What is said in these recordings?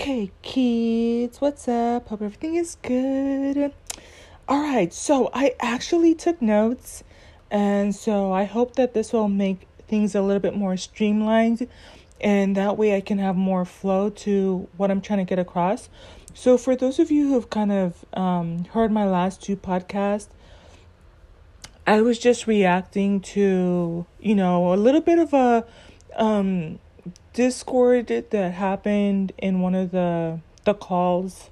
Okay, kids, what's up? Hope everything is good. All right, so I actually took notes, and so I hope that this will make things a little bit more streamlined, and that way I can have more flow to what I'm trying to get across. So for those of you who've kind of heard my last two podcasts, I was just reacting to, you know, a little bit of a Discord that happened in one of the calls.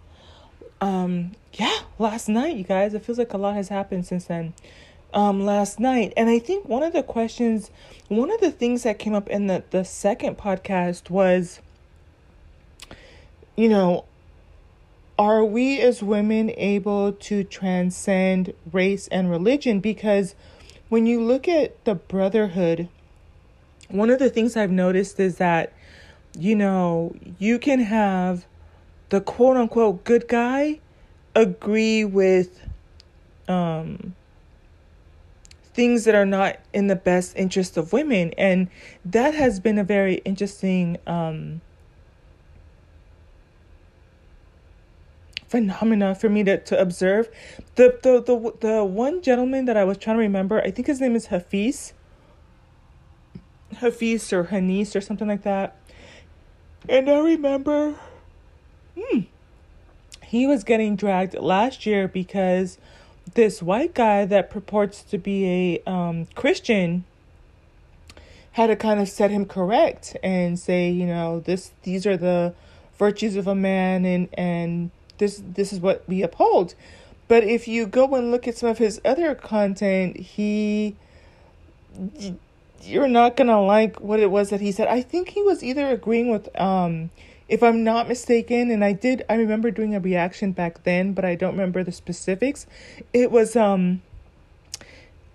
Last night, you guys. It feels like a lot has happened since then. Last night. And I think one of the things that came up in the second podcast was, you know, are we as women able to transcend race and religion? Because when you look at the brotherhood, one of the things I've noticed is that, you know, you can have the quote unquote good guy agree with things that are not in the best interest of women. And that has been a very interesting phenomena for me to observe. The one gentleman that I was trying to remember, I think his name is Hafiz or Hanis or something like that. And I remember he was getting dragged last year because this white guy that purports to be a Christian had to kind of set him correct and say, you know, these are the virtues of a man, and this is what we uphold. But if you go and look at some of his other content, you're not going to like what it was that he said. I think he was either agreeing with, if I'm not mistaken, and I remember doing a reaction back then, but I don't remember the specifics. It was, I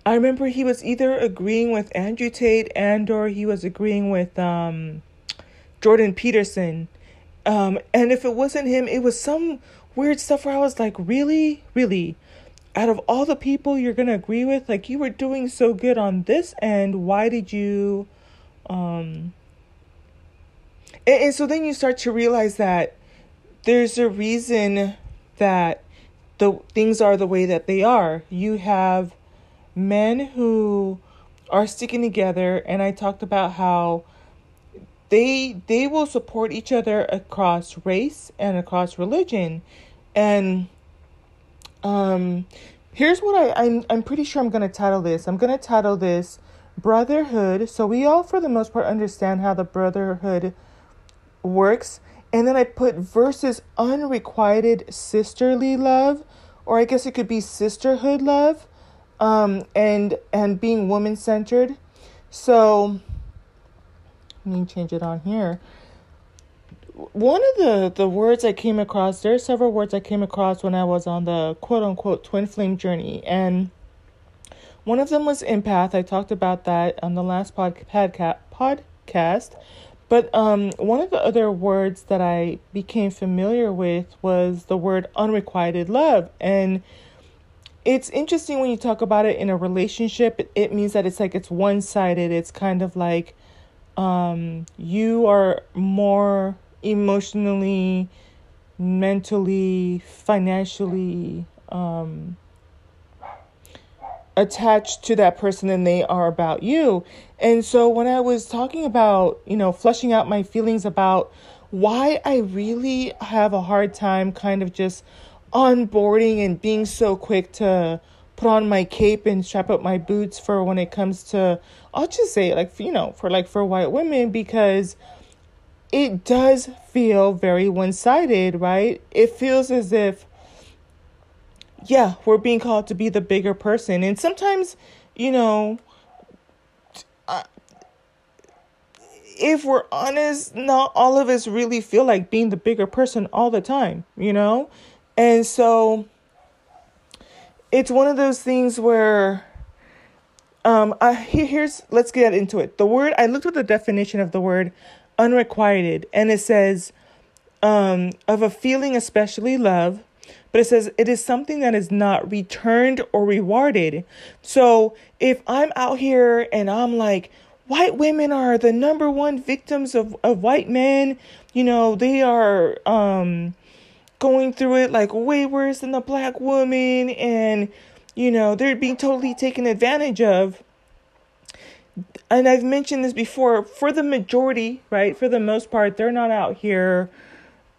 remember he was either agreeing with Andrew Tate or he was agreeing with Jordan Peterson. And if it wasn't him, it was some weird stuff where I was like, really, really? Out of all the people you're going to agree with, like, you were doing so good on this end, why did you, and so then you start to realize that there's a reason that the things are the way that they are. You have men who are sticking together, and I talked about how they will support each other across race and across religion, and here's what I'm pretty sure I'm going to title this. I'm going to title this Brotherhood. So we all, for the most part, understand how the brotherhood works. And then I put versus unrequited sisterly love, or I guess it could be sisterhood love, and being woman-centered. So let me change it on here. One of the words I came across, there are several words I came across when I was on the quote-unquote twin flame journey. And one of them was empath. I talked about that on the last podcast. But one of the other words that I became familiar with was the word unrequited love. And it's interesting when you talk about it in a relationship. It means that it's like it's one-sided. It's kind of like you are more emotionally, mentally, financially attached to that person than they are about you. And so when I was talking about, you know, fleshing out my feelings about why I really have a hard time kind of just onboarding and being so quick to put on my cape and strap up my boots for when it comes to, I'll just say, like, you know, for white women, because it does feel very one-sided, right? It feels as if, yeah, we're being called to be the bigger person. And sometimes, you know, if we're honest, not all of us really feel like being the bigger person all the time, you know? And so it's one of those things where let's get into it. The word, I looked at the definition of the word unrequited, and it says of a feeling, especially love, but it says it is something that is not returned or rewarded. So if I'm out here and I'm like, white women are the number one victims of white men. You know, they are going through it like way worse than the black woman. And, you know, they're being totally taken advantage of. And I've mentioned this before, for the majority, right, for the most part, they're not out here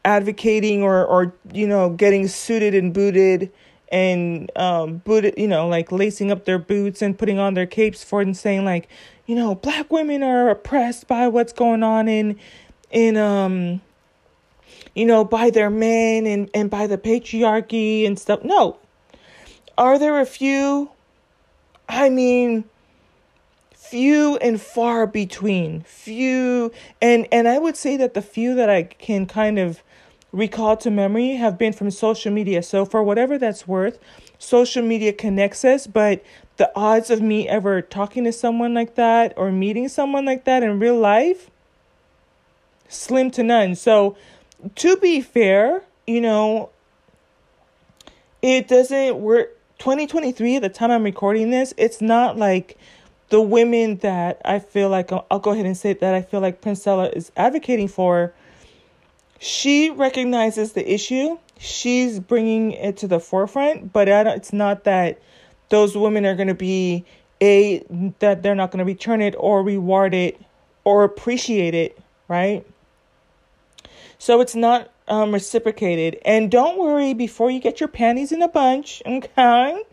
advocating or you know, getting suited and booted and booted, you know, like lacing up their boots and putting on their capes for it and saying like, you know, black women are oppressed by what's going on in you know, by their men and by the patriarchy and stuff. No. Are there a few? I mean, few and far between. Few, and I would say that the few that I can kind of recall to memory have been from social media. So for whatever that's worth, social media connects us, but the odds of me ever talking to someone like that or meeting someone like that in real life, slim to none. So to be fair, you know, it doesn't work. 2023, at the time I'm recording this, it's not like the women that I feel like, I'll go ahead and say that I feel like Princella is advocating for. She recognizes the issue. She's bringing it to the forefront, but it's not that those women are going to be, that they're not going to return it or reward it or appreciate it, right? So it's not reciprocated. And don't worry before you get your panties in a bunch, okay?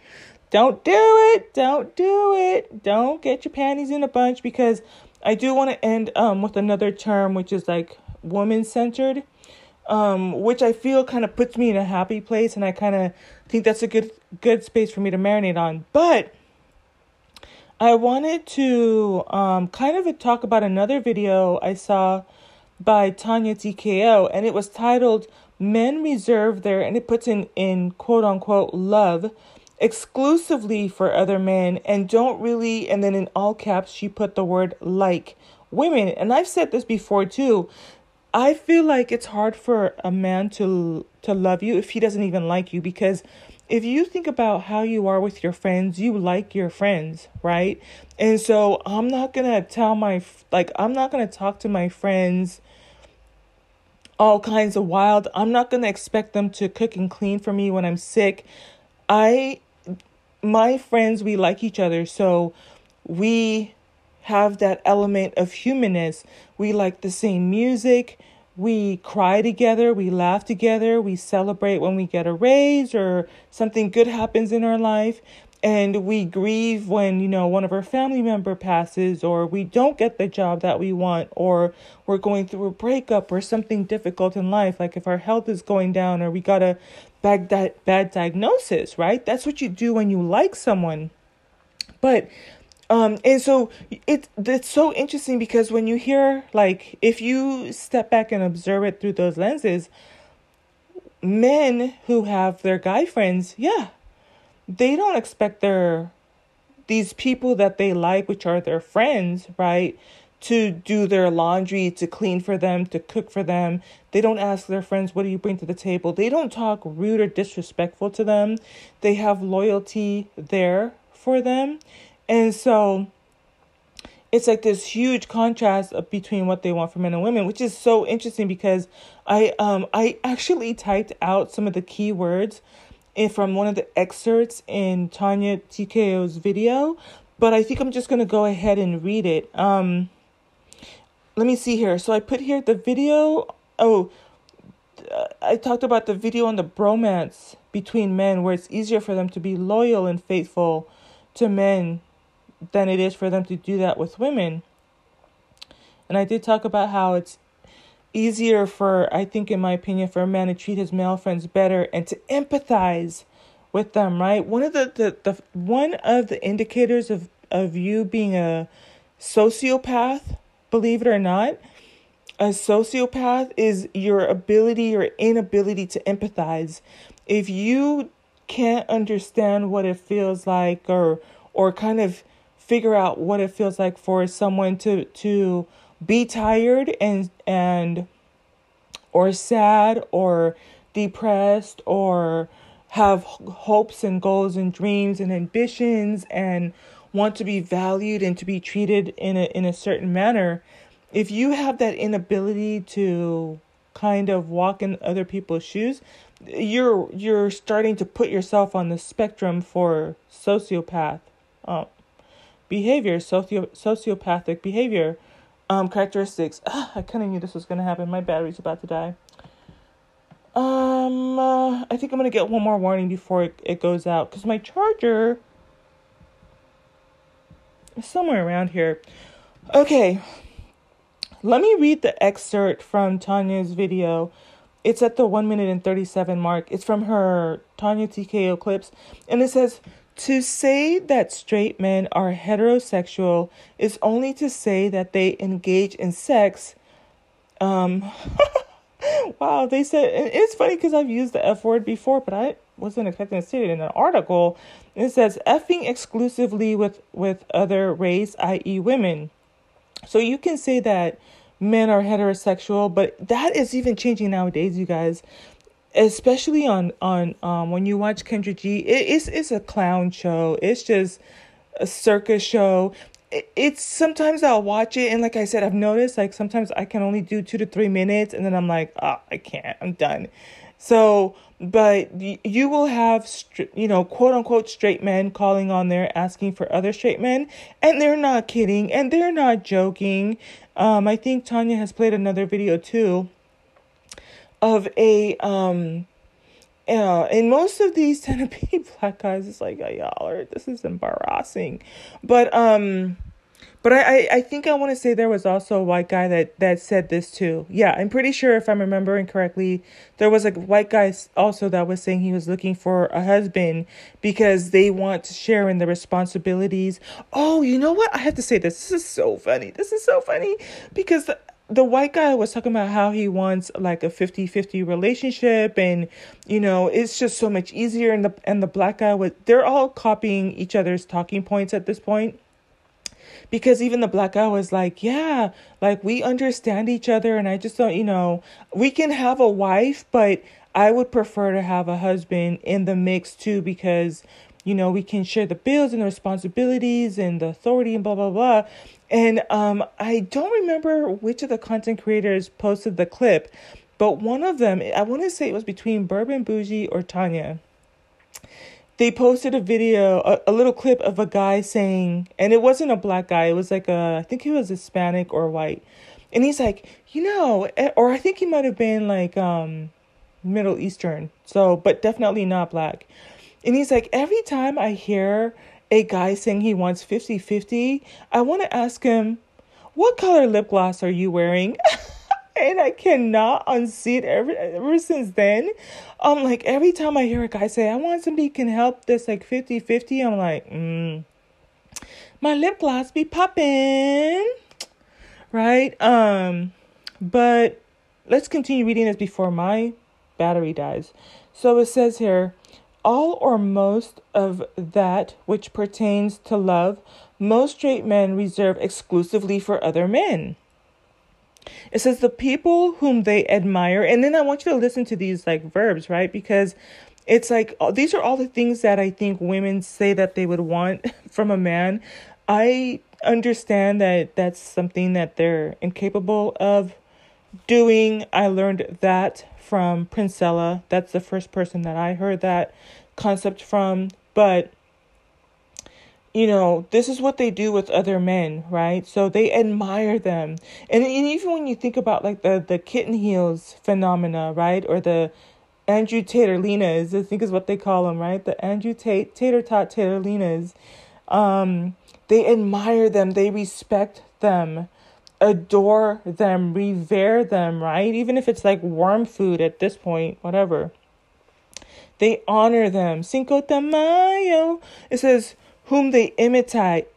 Don't do it. Don't do it. Don't get your panties in a bunch, because I do want to end with another term, which is like woman-centered, which I feel kind of puts me in a happy place. And I kind of think that's a good space for me to marinate on. But I wanted to kind of talk about another video I saw by Tanya TKO, and it was titled Men Reserve Their, and it puts in quote-unquote love, exclusively for other men and don't really, and then in all caps, she put the word like women. And I've said this before too. I feel like it's hard for a man to love you if he doesn't even like you, because if you think about how you are with your friends, you like your friends, right? And so I'm not going to I'm not going to talk to my friends all kinds of wild. I'm not going to expect them to cook and clean for me when I'm sick. My friends, we like each other, so we have that element of humanness. We like the same music. We cry together. We laugh together. We celebrate when we get a raise or something good happens in our life. And we grieve when, you know, one of our family member passes, or we don't get the job that we want, or we're going through a breakup or something difficult in life. Like if our health is going down or we got a bad diagnosis, right? That's what you do when you like someone. But, and so it's so interesting, because when you hear, like, if you step back and observe it through those lenses, men who have their guy friends, yeah, they don't expect these people that they like, which are their friends, right, to do their laundry, to clean for them, to cook for them. They don't ask their friends, what do you bring to the table? They don't talk rude or disrespectful to them. They have loyalty there for them. And so it's like this huge contrast between what they want from men and women, which is so interesting, because I actually typed out some of the key words from one of the excerpts in Tanya TKO's video, but I think I'm just going to go ahead and read it. Let me see here. So I put here the video. Oh, I talked about the video on the bromance between men, where it's easier for them to be loyal and faithful to men than it is for them to do that with women. And I did talk about how it's easier for, I think in my opinion, for a man to treat his male friends better and to empathize with them, right? One of the indicators of you being a sociopath, believe it or not, a sociopath, is your ability or inability to empathize. If you can't understand what it feels like, or kind of figure out what it feels like for someone to be tired and or sad or depressed or have hopes and goals and dreams and ambitions and want to be valued and to be treated in a certain manner, if you have that inability to kind of walk in other people's shoes, you're starting to put yourself on the spectrum for sociopath behavior, sociopathic behavior characteristics. I kind of knew this was going to happen. My battery's about to die. I think I'm going to get one more warning before it goes out, because my charger is somewhere around here. Okay, let me read the excerpt from Tanya's video. It's at the 1 minute and 37 mark. It's from her Tanya TKO clips. And it says, "To say that straight men are heterosexual is only to say that they engage in sex." Wow, they said, and it's funny because I've used the F word before, but I wasn't expecting to see it in an article. It says, "effing exclusively with other race, i.e. women." So you can say that men are heterosexual, but that is even changing nowadays, you guys. Especially on when you watch Kendra G, it's a clown show. It's just a circus show. It's sometimes I'll watch it, and like I said, I've noticed, like, sometimes I can only do 2 to 3 minutes, and then I'm like, oh, I can't, I'm done. So, but you will have, quote unquote, straight men calling on there asking for other straight men, and they're not kidding, and they're not joking. I think Tanya has played another video too of a, and most of these tend to be black guys. It's like, oh, y'all are, this is embarrassing. But I think I want to say there was also a white guy that said this too. Yeah, I'm pretty sure, if I'm remembering correctly, there was a white guy also that was saying he was looking for a husband because they want to share in the responsibilities. Oh, you know what? I have to say this. This is so funny. This is so funny because the white guy was talking about how he wants like a 50-50 relationship, and it's just so much easier, and the black guy was, they're all copying each other's talking points at this point, because even the black guy was like, yeah, like, we understand each other, and I just don't, we can have a wife, but I would prefer to have a husband in the mix too, because we can share the bills and the responsibilities and the authority and blah, blah, blah. And I don't remember which of the content creators posted the clip, but one of them, I want to say it was between Bourbon Bougie or Tanya, they posted a video, a little clip of a guy saying, and it wasn't a black guy, it was like I think he was Hispanic or white. And he's like, or I think he might have been like Middle Eastern, so, but definitely not black. And he's like, every time I hear a guy saying he wants 50-50, I want to ask him, what color lip gloss are you wearing? And I cannot unsee it ever since then. I'm like, every time I hear a guy say, I want somebody who can help this like 50-50, I'm like, my lip gloss be popping. Right? But let's continue reading this before my battery dies. So it says here, all or most of that which pertains to love, most straight men reserve exclusively for other men. It says the people whom they admire. And then I want you to listen to these like verbs, right? Because it's like, these are all the things that I think women say that they would want from a man. I understand that that's something that they're incapable of doing. I learned that from Princella. That's the first person that I heard that concept from. But, this is what they do with other men, right? So they admire them. And even when you think about like the kitten heels phenomena, right? Or the Andrew Taterlinas, I think is what they call them, right? The Andrew Tate, Tater Tot Taterlinas. They admire them. They respect them. Adore them, revere them, right? Even if it's like worm food at this point, whatever. They honor them. Cinco de Mayo. It says, whom they imitate,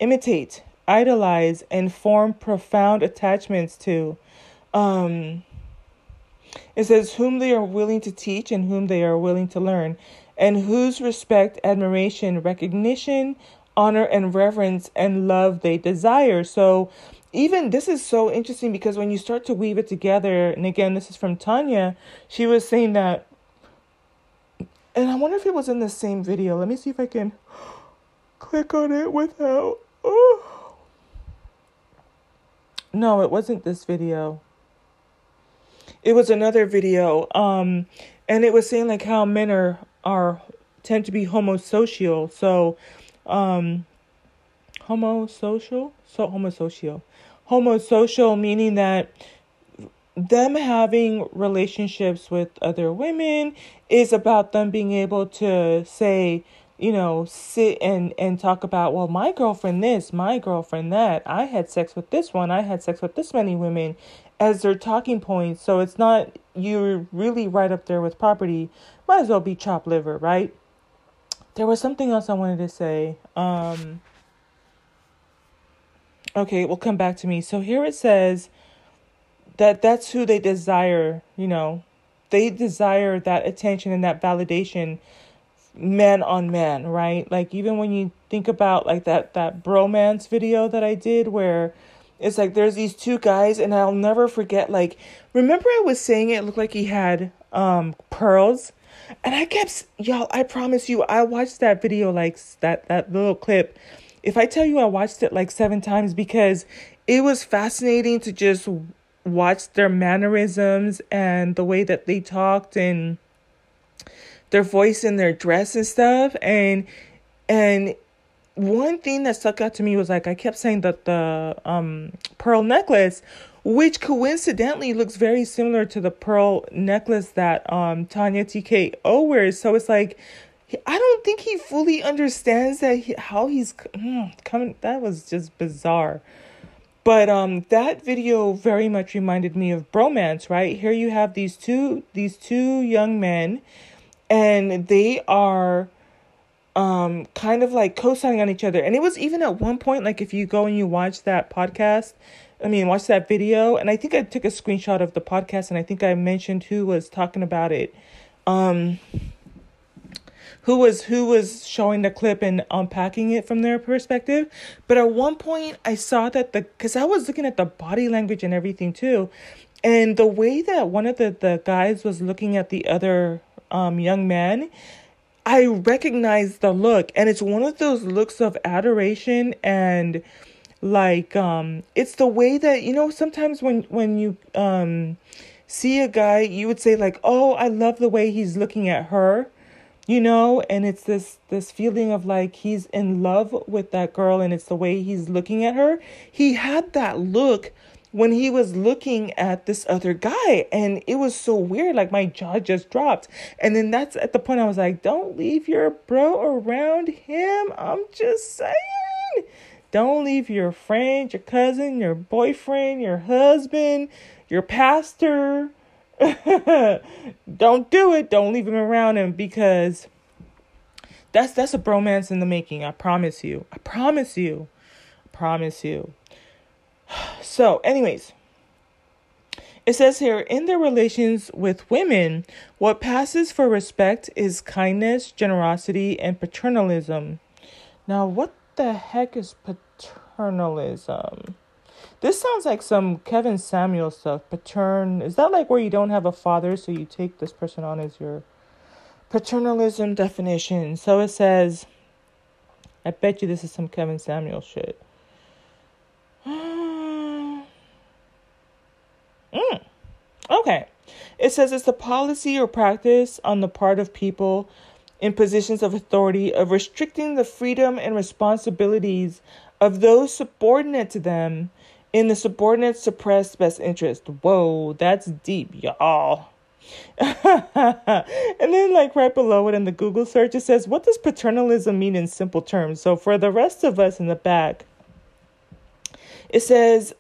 idolize, and form profound attachments to. It says, whom they are willing to teach and whom they are willing to learn, and whose respect, admiration, recognition, honor, and reverence, and love they desire. So, even this is so interesting because when you start to weave it together, and again, this is from Tanya, she was saying that, and I wonder if it was in the same video. Let me see if I can click on it without No, it wasn't this video. It was another video. And it was saying like how men are tend to be homosocial. So, homosocial? So homosocial. Homosocial meaning that them having relationships with other women is about them being able to say, you know, sit and talk about, well, my girlfriend this, my girlfriend that, I had sex with this one, I had sex with this many women, as their talking points. So it's not, you're really right up there with property. Might as well be chopped liver, right? There was something else I wanted to say. Okay, it will come back to me. So here it says that that's who they desire, you know. They desire that attention and that validation, man on man, right? Like, even when you think about, like, that bromance video that I did where it's like there's these two guys, and I'll never forget, like, remember I was saying it looked like he had pearls? And I kept, y'all, I promise you, I watched that video, like, that little clip. If I tell you I watched it, like, 7 times because it was fascinating to just watch their mannerisms and the way that they talked and their voice and their dress and stuff. And one thing that stuck out to me was, like, I kept saying that the pearl necklace, which coincidentally looks very similar to the pearl necklace that Tanya TKO wears. So it's like, I don't think he fully understands that how he's coming. That was just bizarre. But that video very much reminded me of bromance, right? Here you have these two young men, and they are kind of like co-signing on each other. And it was even at one point, like, if you go and you watch that podcast, I mean, watch that video. And I think I took a screenshot of the podcast, and I think I mentioned who was talking about it. Who was showing the clip and unpacking it from their perspective. But at one point I saw that because I was looking at the body language and everything too. And the way that one of the guys was looking at the other young man, I recognized the look. And it's one of those looks of adoration and like, it's the way that, you know, sometimes when you see a guy, you would say like, oh, I love the way he's looking at her. You know, and it's this feeling of like he's in love with that girl and it's the way he's looking at her. He had that look when he was looking at this other guy and it was so weird. Like my jaw just dropped. And then that's at the point I was like, don't leave your bro around him. I'm just saying. Don't leave your friend, your cousin, your boyfriend, your husband, your pastor. Don't do it. Don't leave him around him because that's a bromance in the making. I promise you. I promise you. I promise you. So, anyways, it says here, in their relations with women, what passes for respect is kindness, generosity, and paternalism. Now, what the heck is paternalism? This sounds like some Kevin Samuel stuff. Patern, is that like where you don't have a father, so you take this person on as your paternalism definition? So it says, I bet you this is some Kevin Samuel shit. Okay. It says it's the policy or practice on the part of people in positions of authority of restricting the freedom and responsibilities of those subordinate to them in the subordinate's suppressed best interest. Whoa, that's deep, y'all. And then, like, right below it in the Google search, it says, what does paternalism mean in simple terms? So for the rest of us in the back, it says,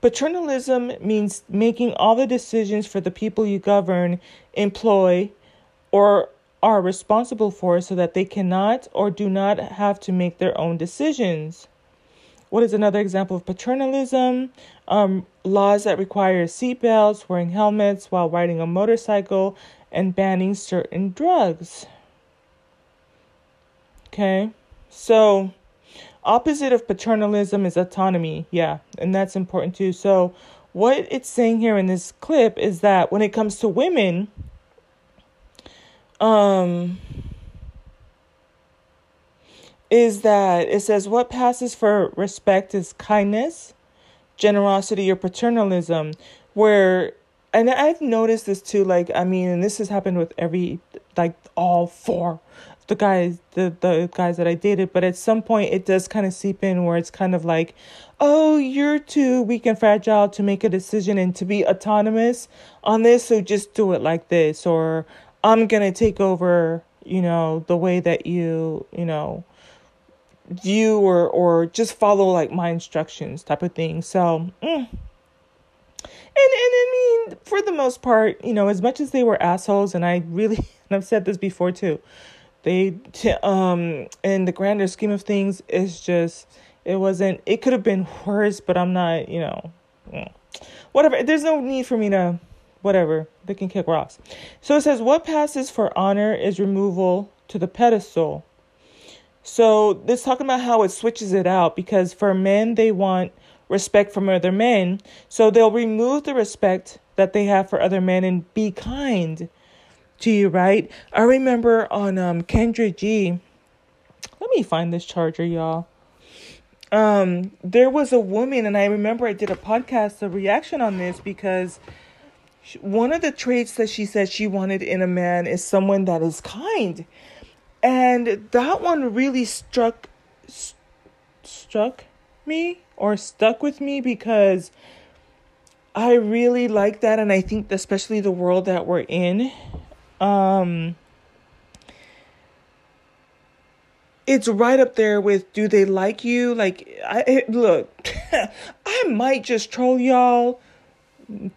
paternalism means making all the decisions for the people you govern, employ, or are responsible for so that they cannot or do not have to make their own decisions. What is another example of paternalism? Laws that require seatbelts, wearing helmets while riding a motorcycle, and banning certain drugs. Okay, so opposite of paternalism is autonomy. Yeah, and that's important too. So what it's saying here in this clip is that when it comes to women, is that it says, what passes for respect is kindness, generosity, or paternalism, where, and I've noticed this too, like, I mean, and this has happened with every, like, all four the guys, the guys that I dated, but at some point it does kind of seep in where it's kind of like, oh, you're too weak and fragile to make a decision and to be autonomous on this, so just do it like this, or I'm gonna take over, you know, the way that you know, you or just follow like my instructions type of thing. So, and I mean, for the most part, you know, as much as they were assholes, and I really, and I've said this before too, they, in the grander scheme of things, it's just, it wasn't, it could have been worse, but I'm not, you know, whatever. There's no need for me to, whatever, they can kick rocks. So it says, what passes for honor is removal to the pedestal. So this is talking about how it switches it out, because for men, they want respect from other men. So they'll remove the respect that they have for other men and be kind to you, right? I remember on Kendra G, let me find this charger, y'all. There was a woman, and I remember I did a podcast, a reaction on this, because one of the traits that she said she wanted in a man is someone that is kind. And that one really struck me or stuck with me, because I really like that. And I think especially the world that we're in, it's right up there with, do they like you? Like, look, I might just troll y'all.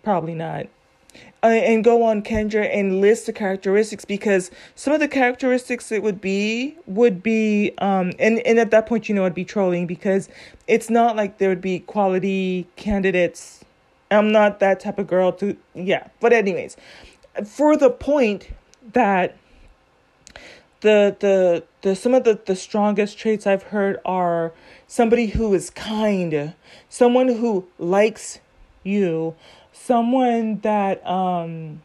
Probably not. And go on Kendra and list the characteristics, because some of the characteristics it would be and at that point, you know, I'd be trolling, because it's not like there would be quality candidates. I'm not that type of girl to, yeah. But anyways, for the point that the some of the strongest traits I've heard are somebody who is kind, someone who likes you, someone that, I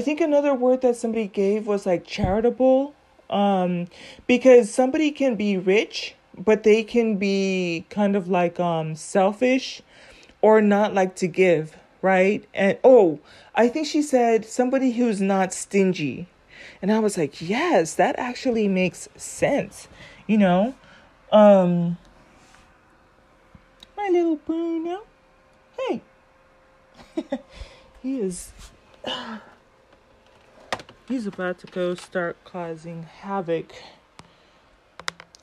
think another word that somebody gave was like charitable, because somebody can be rich, but they can be kind of like, selfish or not like to give, right? And, oh, I think she said somebody who's not stingy. And I was like, yes, that actually makes sense, you know? My little Bruno. Hey, he's about to go start causing havoc.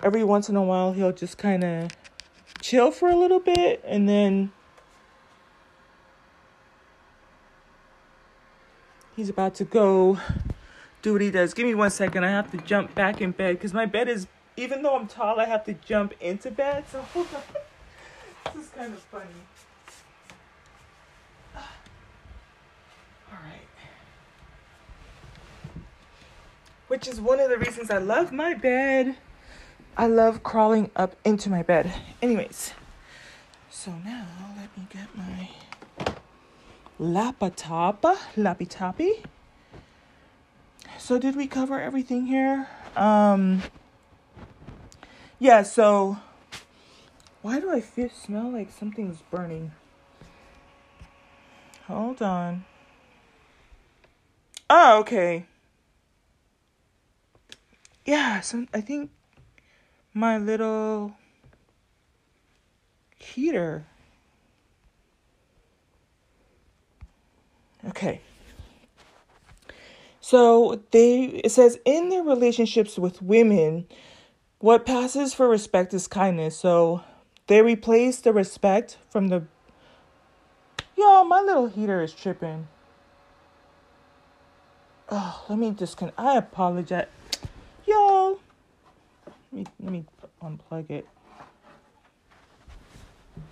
Every once in a while, he'll just kind of chill for a little bit, and then he's about to go do what he does. Give me 1 second. I have to jump back in bed, because my bed is, even though I'm tall, I have to jump into bed. So hold on. This is kind of funny. Which is one of the reasons I love my bed. I love crawling up into my bed. Anyways, so now let me get my lappy-toppy. So did we cover everything here? Yeah, so why do I smell like something's burning? Hold on. Oh, okay. Yeah, so I think my little heater. Okay. So it says, in their relationships with women, what passes for respect is kindness. So they replace the respect from the... Y'all, my little heater is tripping. Oh, let me disconnect. I apologize. Y'all, let me unplug it.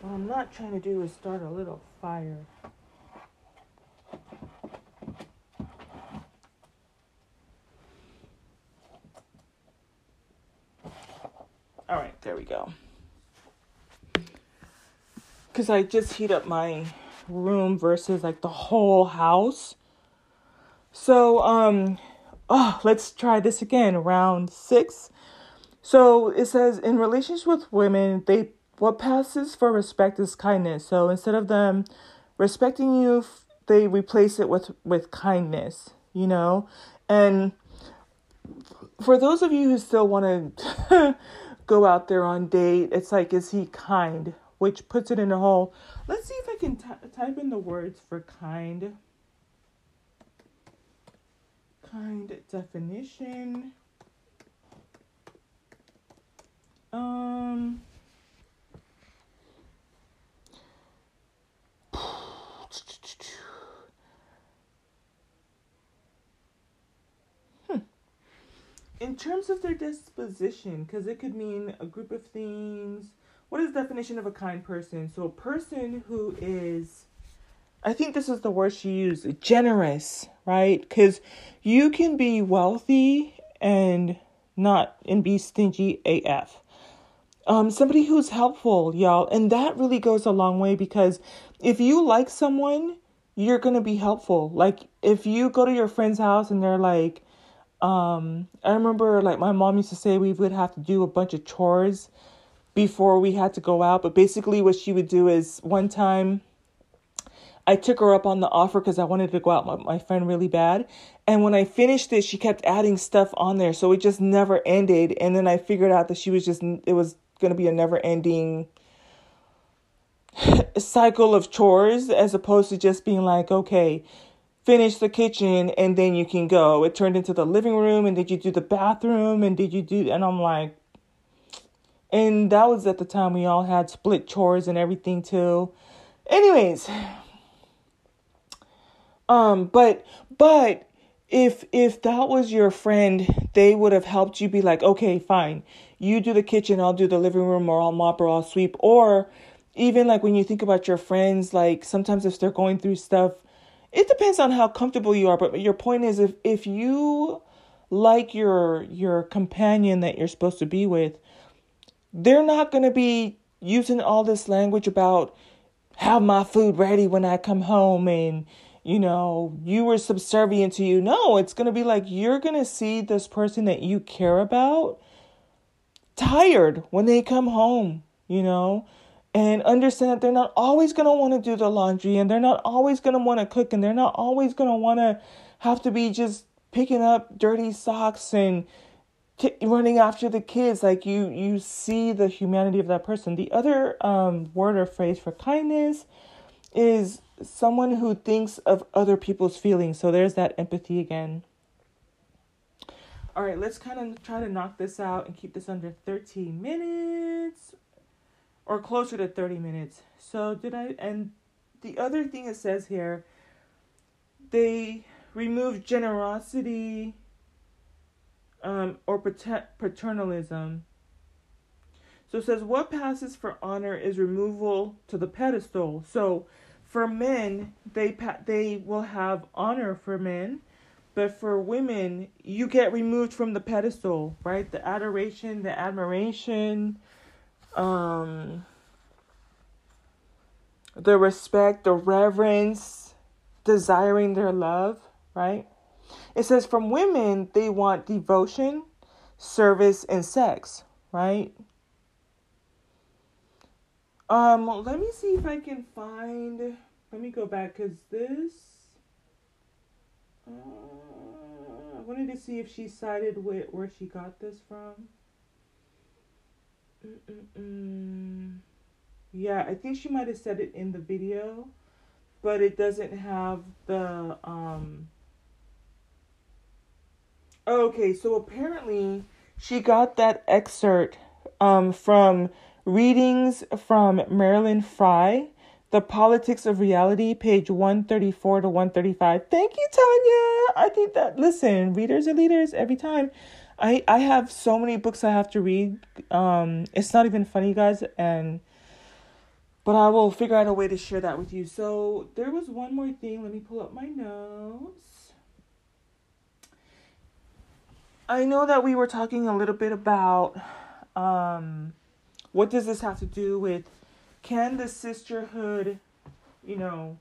What I'm not trying to do is start a little fire. All right, there we go. Because I just heat up my room versus like the whole house. So, let's try this again. Round 6. So it says, in relations with women, what passes for respect is kindness. So instead of them respecting you, they replace it with kindness, you know? And for those of you who still want to go out there on date, it's like, is he kind? Which puts it in a hole. Let's see if I can type in the words for kind. Kind definition. In terms of their disposition, because it could mean a group of things. What is the definition of a kind person? So a person who is, I think this is the word she used, generous, right? Because you can be wealthy and be stingy AF. Somebody who's helpful, y'all. And that really goes a long way, because if you like someone, you're going to be helpful. Like if you go to your friend's house and they're like, I remember like my mom used to say we would have to do a bunch of chores before we had to go out. But basically what she would do is, one time I took her up on the offer because I wanted to go out with my friend really bad. And when I finished it, she kept adding stuff on there. So it just never ended. And then I figured out that it was going to be a never ending cycle of chores, as opposed to just being like, okay, finish the kitchen and then you can go. It turned into the living room, and did you do the bathroom, and and I'm like, and that was at the time we all had split chores and everything too. Anyways, but if that was your friend, they would have helped you be like, okay, fine, you do the kitchen, I'll do the living room, or I'll mop, or I'll sweep. Or even like when you think about your friends, like sometimes if they're going through stuff, it depends on how comfortable you are. But your point is, if you like your companion that you're supposed to be with, they're not going to be using all this language about have my food ready when I come home and, you know, you were subservient to you. No, it's going to be like, you're going to see this person that you care about tired when they come home, you know? And understand that they're not always going to want to do the laundry, and they're not always going to want to cook, and they're not always going to want to have to be just picking up dirty socks and running after the kids. Like you see the humanity of that person. The other word or phrase for kindness is someone who thinks of other people's feelings. So there's that empathy again. All right, let's kind of try to knock this out and keep this under 13 minutes. Or closer to 30 minutes. So and the other thing it says here, they remove generosity or paternalism. So it says, what passes for honor is removal to the pedestal. So for men, they will have honor for men. But for women, you get removed from the pedestal, right? The adoration, the admiration, the respect, the reverence, desiring their love, right? It says from women, they want devotion, service, and sex, right? Let me see if I can find, let me go back, because this, I wanted to see if she cited where she got this from. Yeah, I think she might have said it in the video, but it doesn't have the Okay, so apparently she got that excerpt from readings from Marilyn Frye, The Politics of Reality, page 134 to 135. Thank you, Tanya. I think that, listen, readers are leaders every time. I have so many books I have to read. It's not even funny, guys. But I will figure out a way to share that with you. So there was one more thing. Let me pull up my notes. I know that we were talking a little bit about what does this have to do with, can the sisterhood, you know,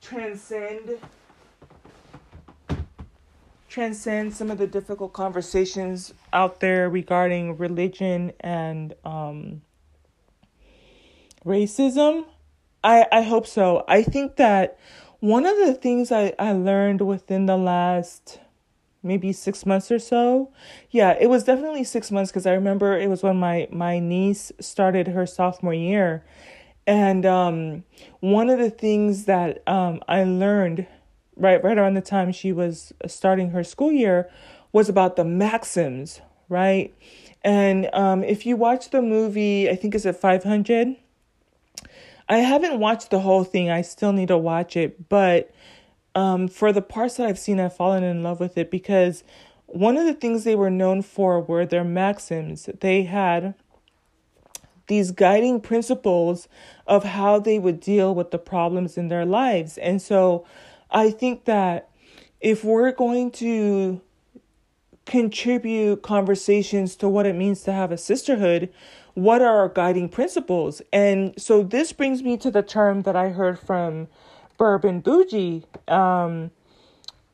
transcend transcend some of the difficult conversations out there regarding religion and racism? I hope so. I think that one of the things I learned within the last maybe 6 months or so. Yeah, it was definitely 6 months, because I remember it was when my niece started her sophomore year. And one of the things that I learned right around the time she was starting her school year was about the maxims, right? And if you watch the movie, I think it's at 500. I haven't watched the whole thing. I still need to watch it. But for the parts that I've seen, I've fallen in love with it, because one of the things they were known for were their maxims. They had these guiding principles of how they would deal with the problems in their lives. And so I think that if we're going to contribute conversations to what it means to have a sisterhood, what are our guiding principles? And so this brings me to the term that I heard from Bourbon Bougie,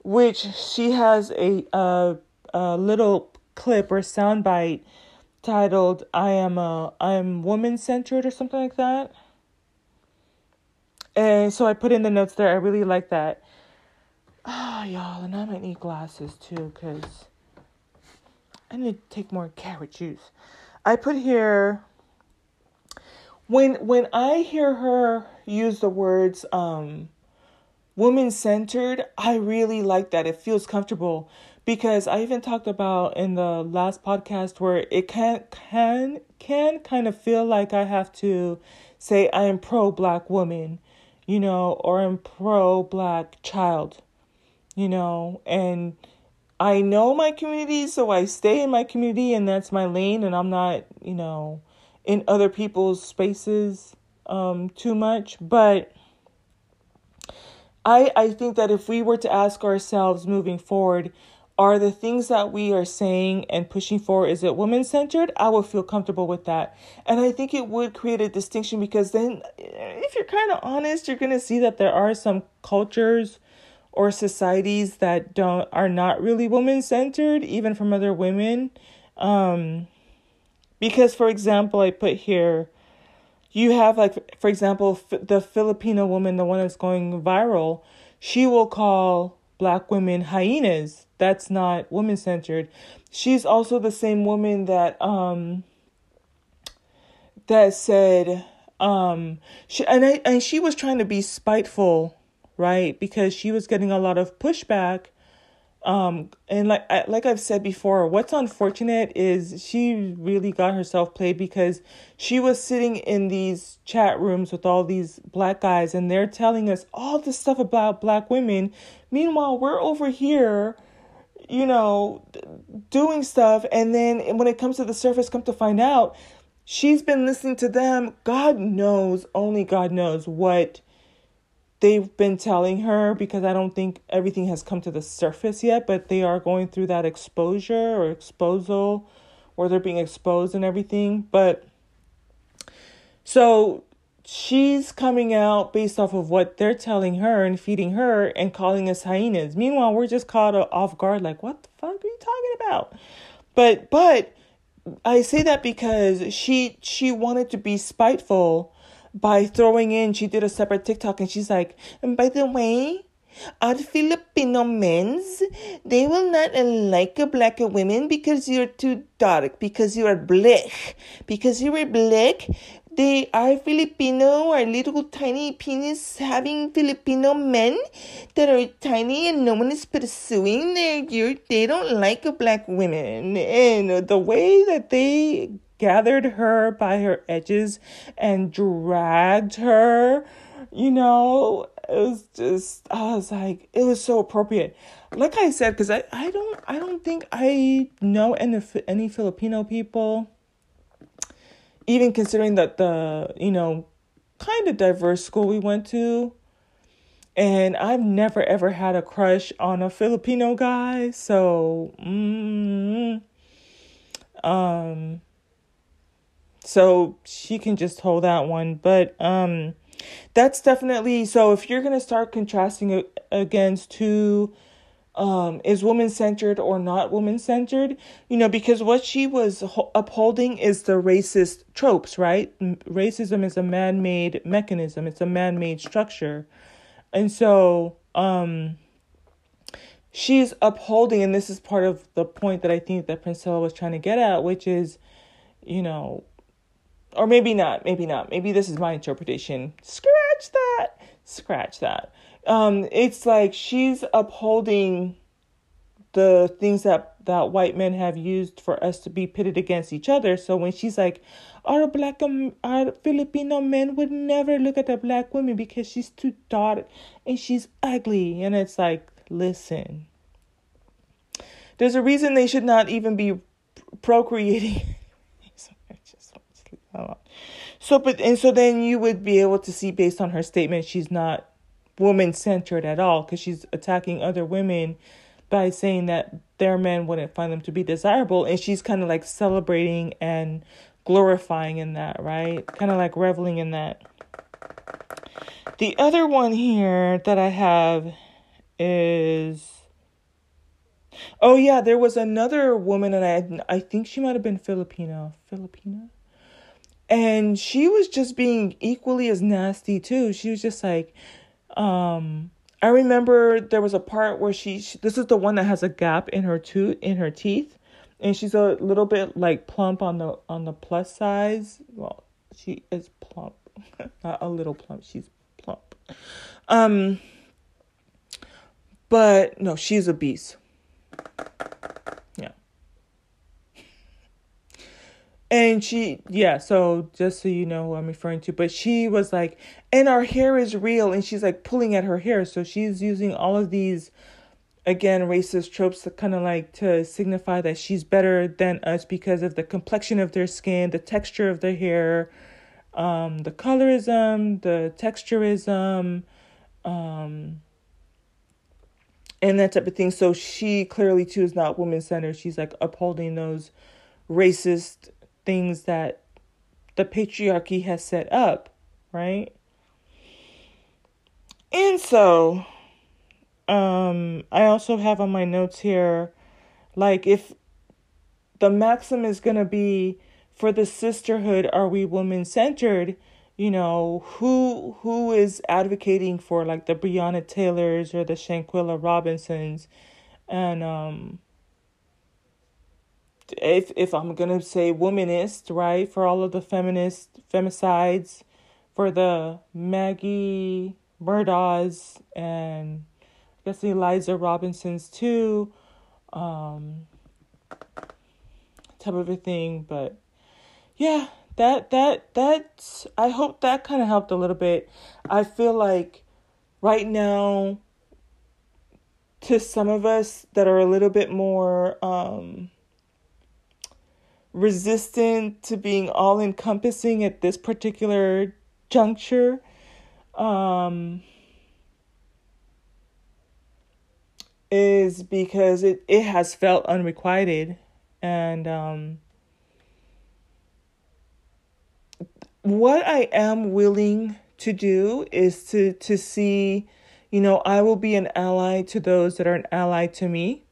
which she has a little clip or soundbite titled "I am woman centered" or something like that. And so I put in the notes there. I really like that. Oh, y'all, and I might need glasses too, because I need to take more carrot juice. I put here, when I hear her use the words woman-centered, I really like that. It feels comfortable, because I even talked about in the last podcast where it can kind of feel like I have to say I am pro-Black woman, you know, or I'm pro-Black child, you know, and I know my community, so I stay in my community, and that's my lane, and I'm not, you know, in other people's spaces too much. But I think that if we were to ask ourselves moving forward, are the things that we are saying and pushing for, is it woman-centered? I would feel comfortable with that. And I think it would create a distinction, because then if you're kind of honest, you're going to see that there are some cultures or societies that are not really woman-centered, even from other women. Because, for example, I put here, you have, like, for example, the Filipino woman, the one that's going viral, she will call Black women hyenas. That's not woman-centered. She's also the same woman that that said, she was trying to be spiteful, right? Because she was getting a lot of pushback. And like I've said before, what's unfortunate is she really got herself played, because she was sitting in these chat rooms with all these Black guys, and they're telling us all this stuff about Black women. Meanwhile, we're over here, you know, doing stuff. And then when it comes to the surface, come to find out, she's been listening to them. God knows, only God knows what they've been telling her, because I don't think everything has come to the surface yet, but they are going through that exposure or exposal, or they're being exposed and everything. But so she's coming out based off of what they're telling her and feeding her and calling us hyenas. Meanwhile, we're just caught off guard, like, what the fuck are you talking about? But I say that because she wanted to be spiteful by throwing in, she did a separate TikTok, and she's like, and by the way, our Filipino men's, they will not like a Black woman because you're too dark, because you are black, They are Filipino, or little tiny penis having Filipino men that are tiny and no one is pursuing. They don't like a Black women. And the way that they gathered her by her edges and dragged her, you know, it was just, I was like, it was so appropriate. Like I said, because I don't think I know any Filipino people, even considering that the, you know, kind of diverse school we went to, and I've never ever had a crush on a Filipino guy, so, so she can just hold that one. But that's definitely, so if you're going to start contrasting against two is woman-centered or not woman-centered, you know, because what she was upholding is the racist tropes, right? Racism is a man-made mechanism. It's a man-made structure. And so she's upholding, and this is part of the point that I think that Princella was trying to get at, which is, you know, or maybe not. Maybe this is my interpretation. Scratch that. It's like she's upholding the things that white men have used for us to be pitted against each other. So when she's like, our Filipino men would never look at a black woman because she's too dark and she's ugly. And it's like, listen, there's a reason they should not even be procreating. So then you would be able to see, based on her statement, she's not woman-centered at all, because she's attacking other women by saying that their men wouldn't find them to be desirable, and she's kind of like celebrating and glorifying in that, right? Kind of like reveling in that. The other one here that I have is, oh yeah, there was another woman, and I think she might have been Filipino. And she was just being equally as nasty too. She was just like, I remember there was a part where she this is the one that has a gap in her teeth, and she's a little bit like plump on the plus size. Well, she is plump, not a little plump. She's plump. But no, she's obese. Yeah. And she, yeah, so just so you know who I'm referring to, but she was like, and our hair is real, and she's like pulling at her hair. So she's using all of these, again, racist tropes to kind of like to signify that she's better than us because of the complexion of their skin, the texture of their hair, the colorism, the texturism, and that type of thing. So she clearly too is not woman-centered. She's like upholding those racist things that the patriarchy has set up, right? And so, I also have on my notes here, like, if the maxim is going to be, for the sisterhood, are we woman-centered? You know, who is advocating for, like, the Breonna Taylors or the Shanquilla Robinsons? And, if I'm going to say womanist, right, for all of the femicides, for the Maggie Murdaughs, and I guess the Eliza Robinsons too, type of a thing. But yeah, that's, I hope that kind of helped a little bit. I feel like right now, to some of us that are a little bit more, resistant to being all encompassing at this particular juncture, is because it has felt unrequited. And what I am willing to do is to see, you know, I will be an ally to those that are an ally to me.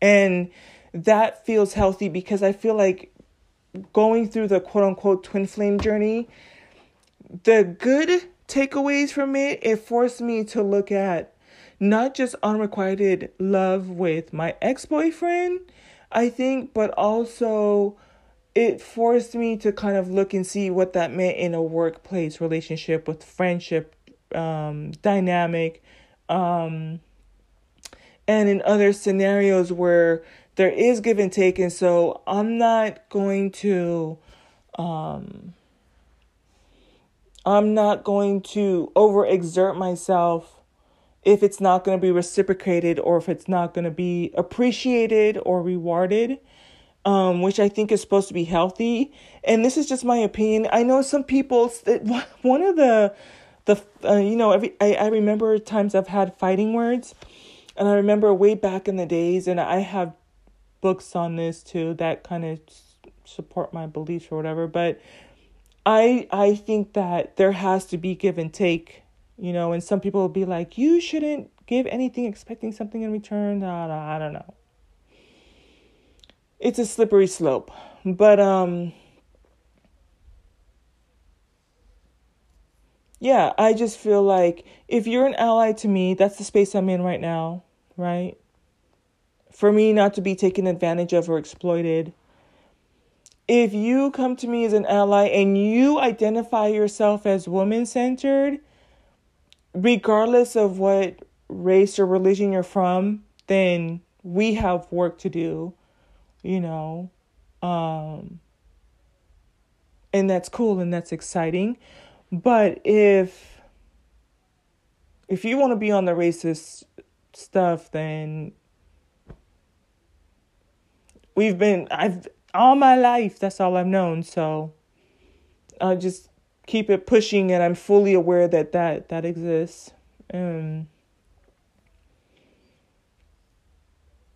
And that feels healthy, because I feel like going through the quote-unquote twin flame journey, the good takeaways from it forced me to look at not just unrequited love with my ex-boyfriend, I think, but also it forced me to kind of look and see what that meant in a workplace relationship, with friendship dynamic, and in other scenarios where there is give and take. And so I'm not going to, overexert myself if it's not going to be reciprocated, or if it's not going to be appreciated or rewarded, which I think is supposed to be healthy. And this is just my opinion. I know some people, one of I remember times I've had fighting words, and I remember way back in the days, and I have books on this too that kind of support my beliefs or whatever, but I think that there has to be give and take, you know. And some people will be like, you shouldn't give anything expecting something in return. I don't know. It's a slippery slope. But, yeah, I just feel like if you're an ally to me, that's the space I'm in right now, right? For me not to be taken advantage of or exploited. If you come to me as an ally and you identify yourself as woman-centered, regardless of what race or religion you're from, then we have work to do, you know. And that's cool and that's exciting. But if you want to be on the racist stuff, then I've all my life, that's all I've known. So I'll just keep it pushing, and I'm fully aware that exists.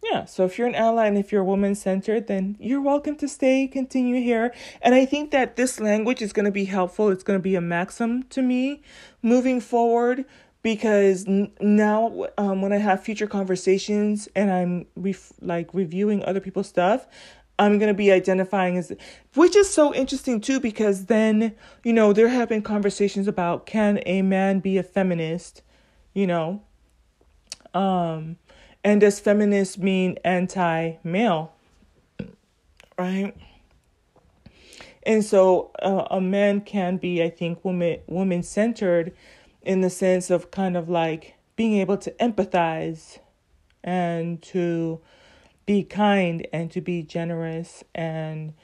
Yeah, so if you're an ally and if you're woman-centered, then you're welcome to stay, continue here. And I think that this language is going to be helpful. It's going to be a maxim to me moving forward, because now when I have future conversations and I'm reviewing other people's stuff, I'm going to be identifying as, which is so interesting too, because then, you know, there have been conversations about, can a man be a feminist, you know? And does feminist mean anti-male, right? And so a man can be, I think, woman-centered in the sense of kind of like being able to empathize and to be kind and to be generous and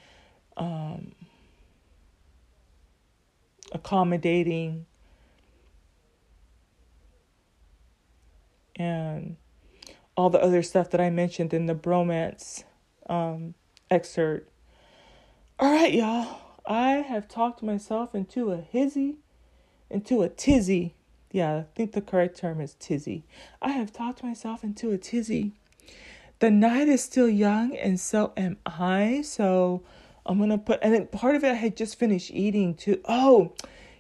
accommodating and all the other stuff that I mentioned in the bromance excerpt. All right, y'all. I have talked myself into a tizzy. Yeah, I think the correct term is tizzy. I have talked myself into a tizzy. The night is still young, and so am I. So I'm going to put... And then part of it, I had just finished eating, too. Oh,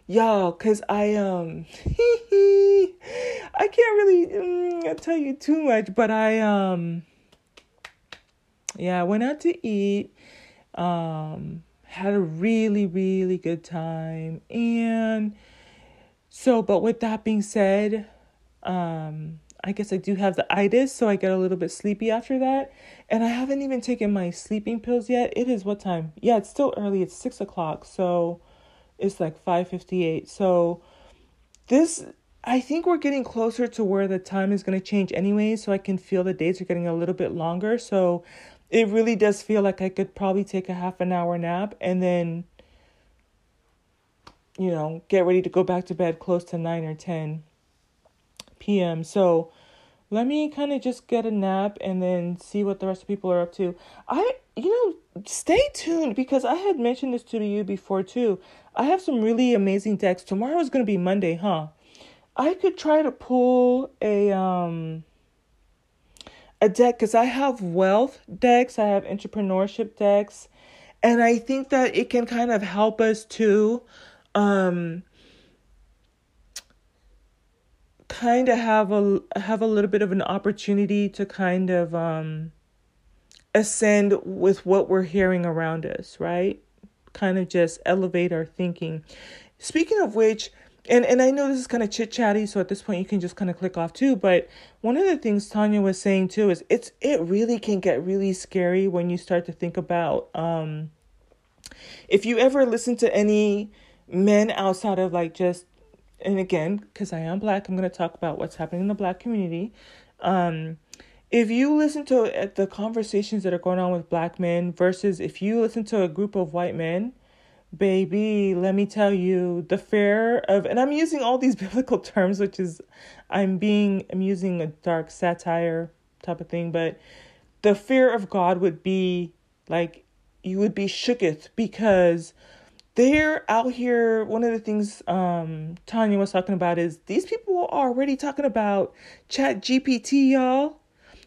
y'all, because I can't really tell you too much, but I went out to eat, had a really, really good time. And so, but with that being said, I guess I do have the itis, so I get a little bit sleepy after that. And I haven't even taken my sleeping pills yet. It is what time? Yeah, it's still early. It's 6:00. So it's like 5:58. So this, I think we're getting closer to where the time is going to change anyway. So I can feel the days are getting a little bit longer. So it really does feel like I could probably take a half an hour nap and then, you know, get ready to go back to bed close to 9 or 10 p.m. So let me kind of just get a nap and then see what the rest of people are up to. Stay tuned, because I had mentioned this to you before too. I have some really amazing decks. Tomorrow is going to be Monday, huh? I could try to pull a deck, because I have wealth decks, I have entrepreneurship decks, and I think that it can kind of help us to kind of have a little bit of an opportunity to kind of ascend with what we're hearing around us, right? Kind of just elevate our thinking. Speaking of which, and I know this is kind of chit-chatty, so at this point you can just kind of click off too, but one of the things Tanya was saying too is it really can get really scary when you start to think about, if you ever listen to any men outside of like just, and again, because I am Black, I'm going to talk about what's happening in the Black community. If you listen to the conversations that are going on with Black men versus if you listen to a group of white men, baby, let me tell you, the fear of, and I'm using all these biblical terms, which is, I'm using a dark satire type of thing, but the fear of God would be like, you would be shooketh, because they're out here. One of the things Tanya was talking about is these people are already talking about Chat GPT, y'all,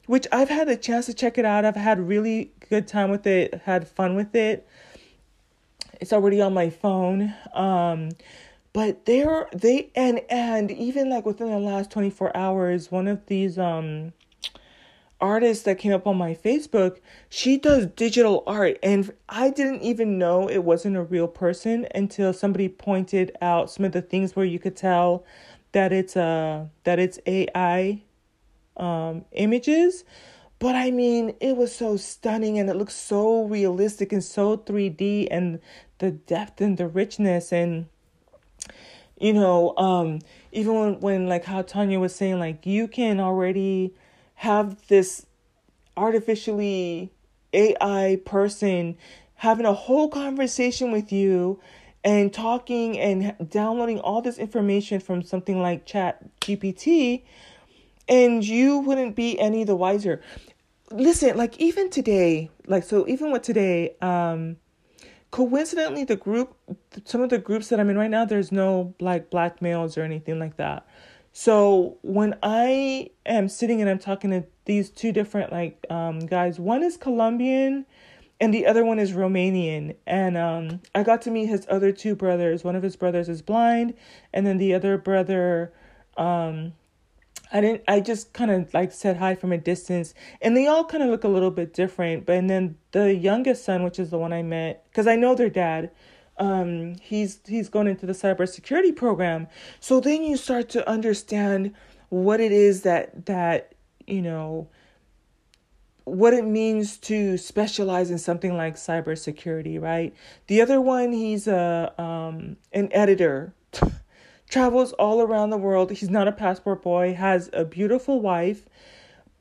which I've had a chance to check it out. I've had really good time with it, had fun with it. It's already on my phone. But they even like within the last 24 hours, one of these artists that came up on my Facebook, she does digital art, and I didn't even know it wasn't a real person until somebody pointed out some of the things where you could tell that it's AI images. But I mean, it was so stunning, and it looked so realistic and so 3D, and the depth and the richness, and you know, even when like how Tanya was saying, like, you can already have this artificially AI person having a whole conversation with you and talking and downloading all this information from something like Chat GPT, and you wouldn't be any the wiser. Listen, like even today, like, so even with today, coincidentally, some of the groups that I'm in right now, there's no like black males or anything like that. So when I am sitting and I'm talking to these two different like guys, one is Colombian and the other one is Romanian. And I got to meet his other two brothers. One of his brothers is blind, and then the other brother, I just kind of like said hi from a distance, and they all kind of look a little bit different. But and then the youngest son, which is the one I met, because I know their dad, he's going into the cybersecurity program. So then you start to understand what it is that you know, what it means to specialize in something like cybersecurity, right? The other one, he's an editor. Travels all around the world. He's not a passport boy, has a beautiful wife,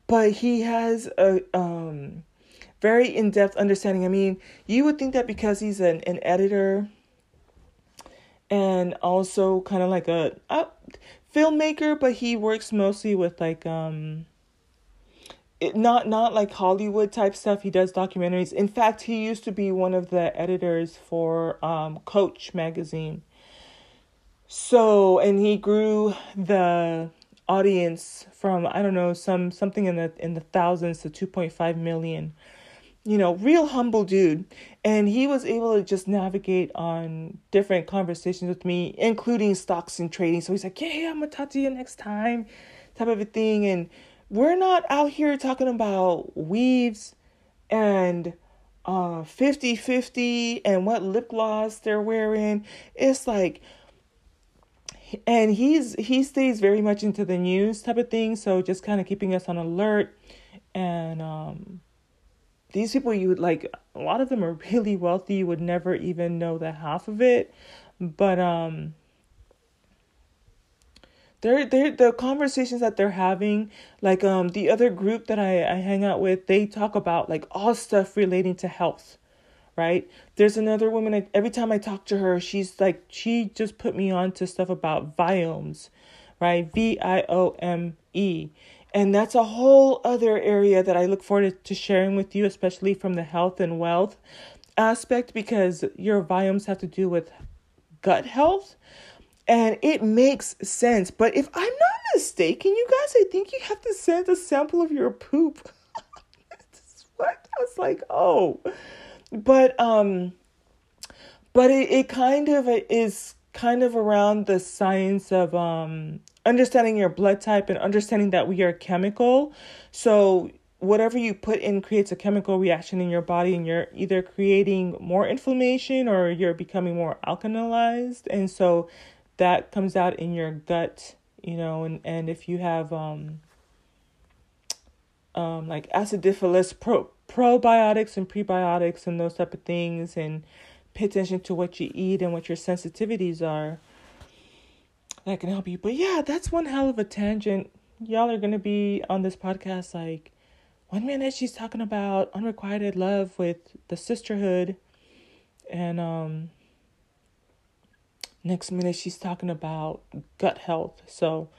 but he has a very in-depth understanding. I mean, you would think that because he's an editor and also kind of like a filmmaker, but he works mostly with like not like Hollywood type stuff. He does documentaries. In fact, he used to be one of the editors for Coach magazine. So, and he grew the audience from, I don't know, something in the thousands to 2.5 million, you know, real humble dude. And he was able to just navigate on different conversations with me, including stocks and trading. So he's like, yeah, I'm going to talk to you next time type of a thing. And we're not out here talking about weaves and 50/50 and what lip gloss they're wearing. It's like, and he stays very much into the news type of thing, so just kind of keeping us on alert. And these people, you would like, a lot of them are really wealthy. You would never even know the half of it, but the conversations that they're having, like the other group that I hang out with, they talk about like all stuff relating to health. Right? There's another woman, every time I talk to her, she's like, she just put me on to stuff about VIOMEs, right? VIOME. And that's a whole other area that I look forward to sharing with you, especially from the health and wealth aspect, because your VIOMEs have to do with gut health. And it makes sense. But if I'm not mistaken, you guys, I think you have to send a sample of your poop. What? I was like, oh. But it kind of is kind of around the science of understanding your blood type and understanding that we are chemical. So whatever you put in creates a chemical reaction in your body, and you're either creating more inflammation or you're becoming more alkalized. And so that comes out in your gut, you know, and if you have like acidophilus probiotics and prebiotics and those type of things, and pay attention to what you eat and what your sensitivities are. That can help you. But yeah, that's one hell of a tangent. Y'all are going to be on this podcast like, one minute she's talking about unrequited love with the sisterhood, and next minute she's talking about gut health. So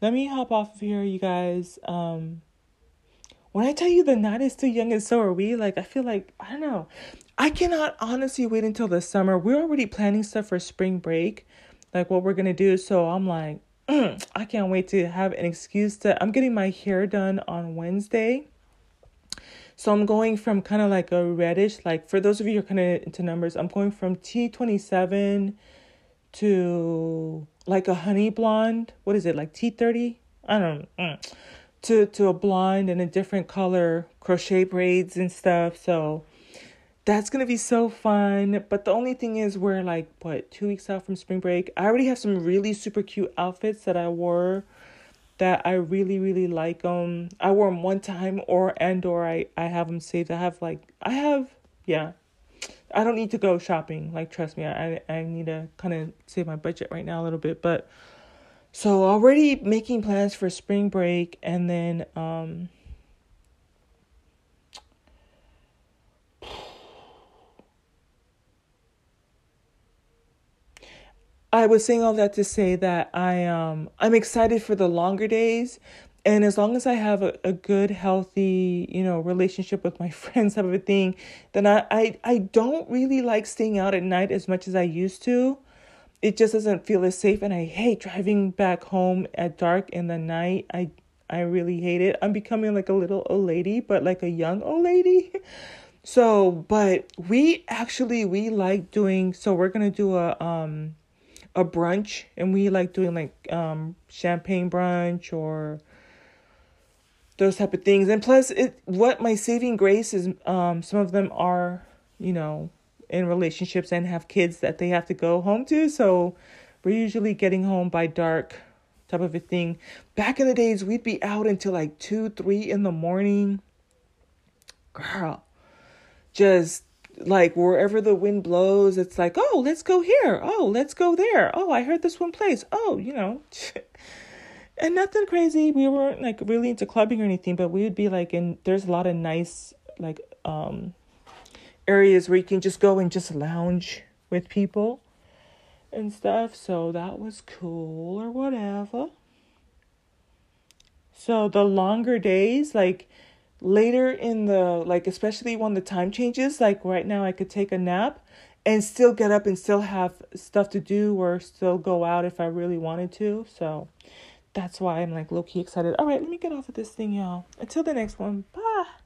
let me hop off of here, you guys. When I tell you the night is too young and so are we, like, I feel like, I don't know. I cannot honestly wait until the summer. We're already planning stuff for spring break, like what we're going to do. So I'm like, I can't wait to have an excuse to, I'm getting my hair done on Wednesday. So I'm going from kind of like a reddish, like for those of you who are kind of into numbers, I'm going from T27 to like a honey blonde. What is it, like T30? I don't know. To a blonde and a different color crochet braids and stuff. So that's going to be so fun. But the only thing is we're like, what, 2 weeks out from spring break. I already have some really super cute outfits that I wore that I really, really like them. I wore them one time or I have them saved. Yeah. I don't need to go shopping. Like, trust me, I need to kind of save my budget right now a little bit. But so already making plans for spring break, and then I was saying all that to say that I'm excited for the longer days. And as long as I have a good, healthy, relationship with my friends type of a thing, then I don't really like staying out at night as much as I used to. It just doesn't feel as safe. And I hate driving back home at dark in the night. I really hate it. I'm becoming like a little old lady, but like a young old lady. So, but we like doing, so we're going to do a brunch, and we like doing champagne brunch or those type of things. And plus, what my saving grace is, some of them are, in relationships and have kids that they have to go home to. So we're usually getting home by dark type of a thing. Back in the days, we'd be out until like 2-3 in the morning. Girl, just like wherever the wind blows, it's like, oh, let's go here. Oh, let's go there. Oh, I heard this one place. Oh, And nothing crazy. We weren't like really into clubbing or anything, but we would be like, and there's a lot of nice areas where you can just go and just lounge with people and stuff. So that was cool or whatever. So the longer days, like later in the, like, especially when the time changes, like right now I could take a nap and still get up and still have stuff to do or still go out if I really wanted to. So that's why I'm like low-key excited. All right, let me get off of this thing, y'all. Until the next one. Bye.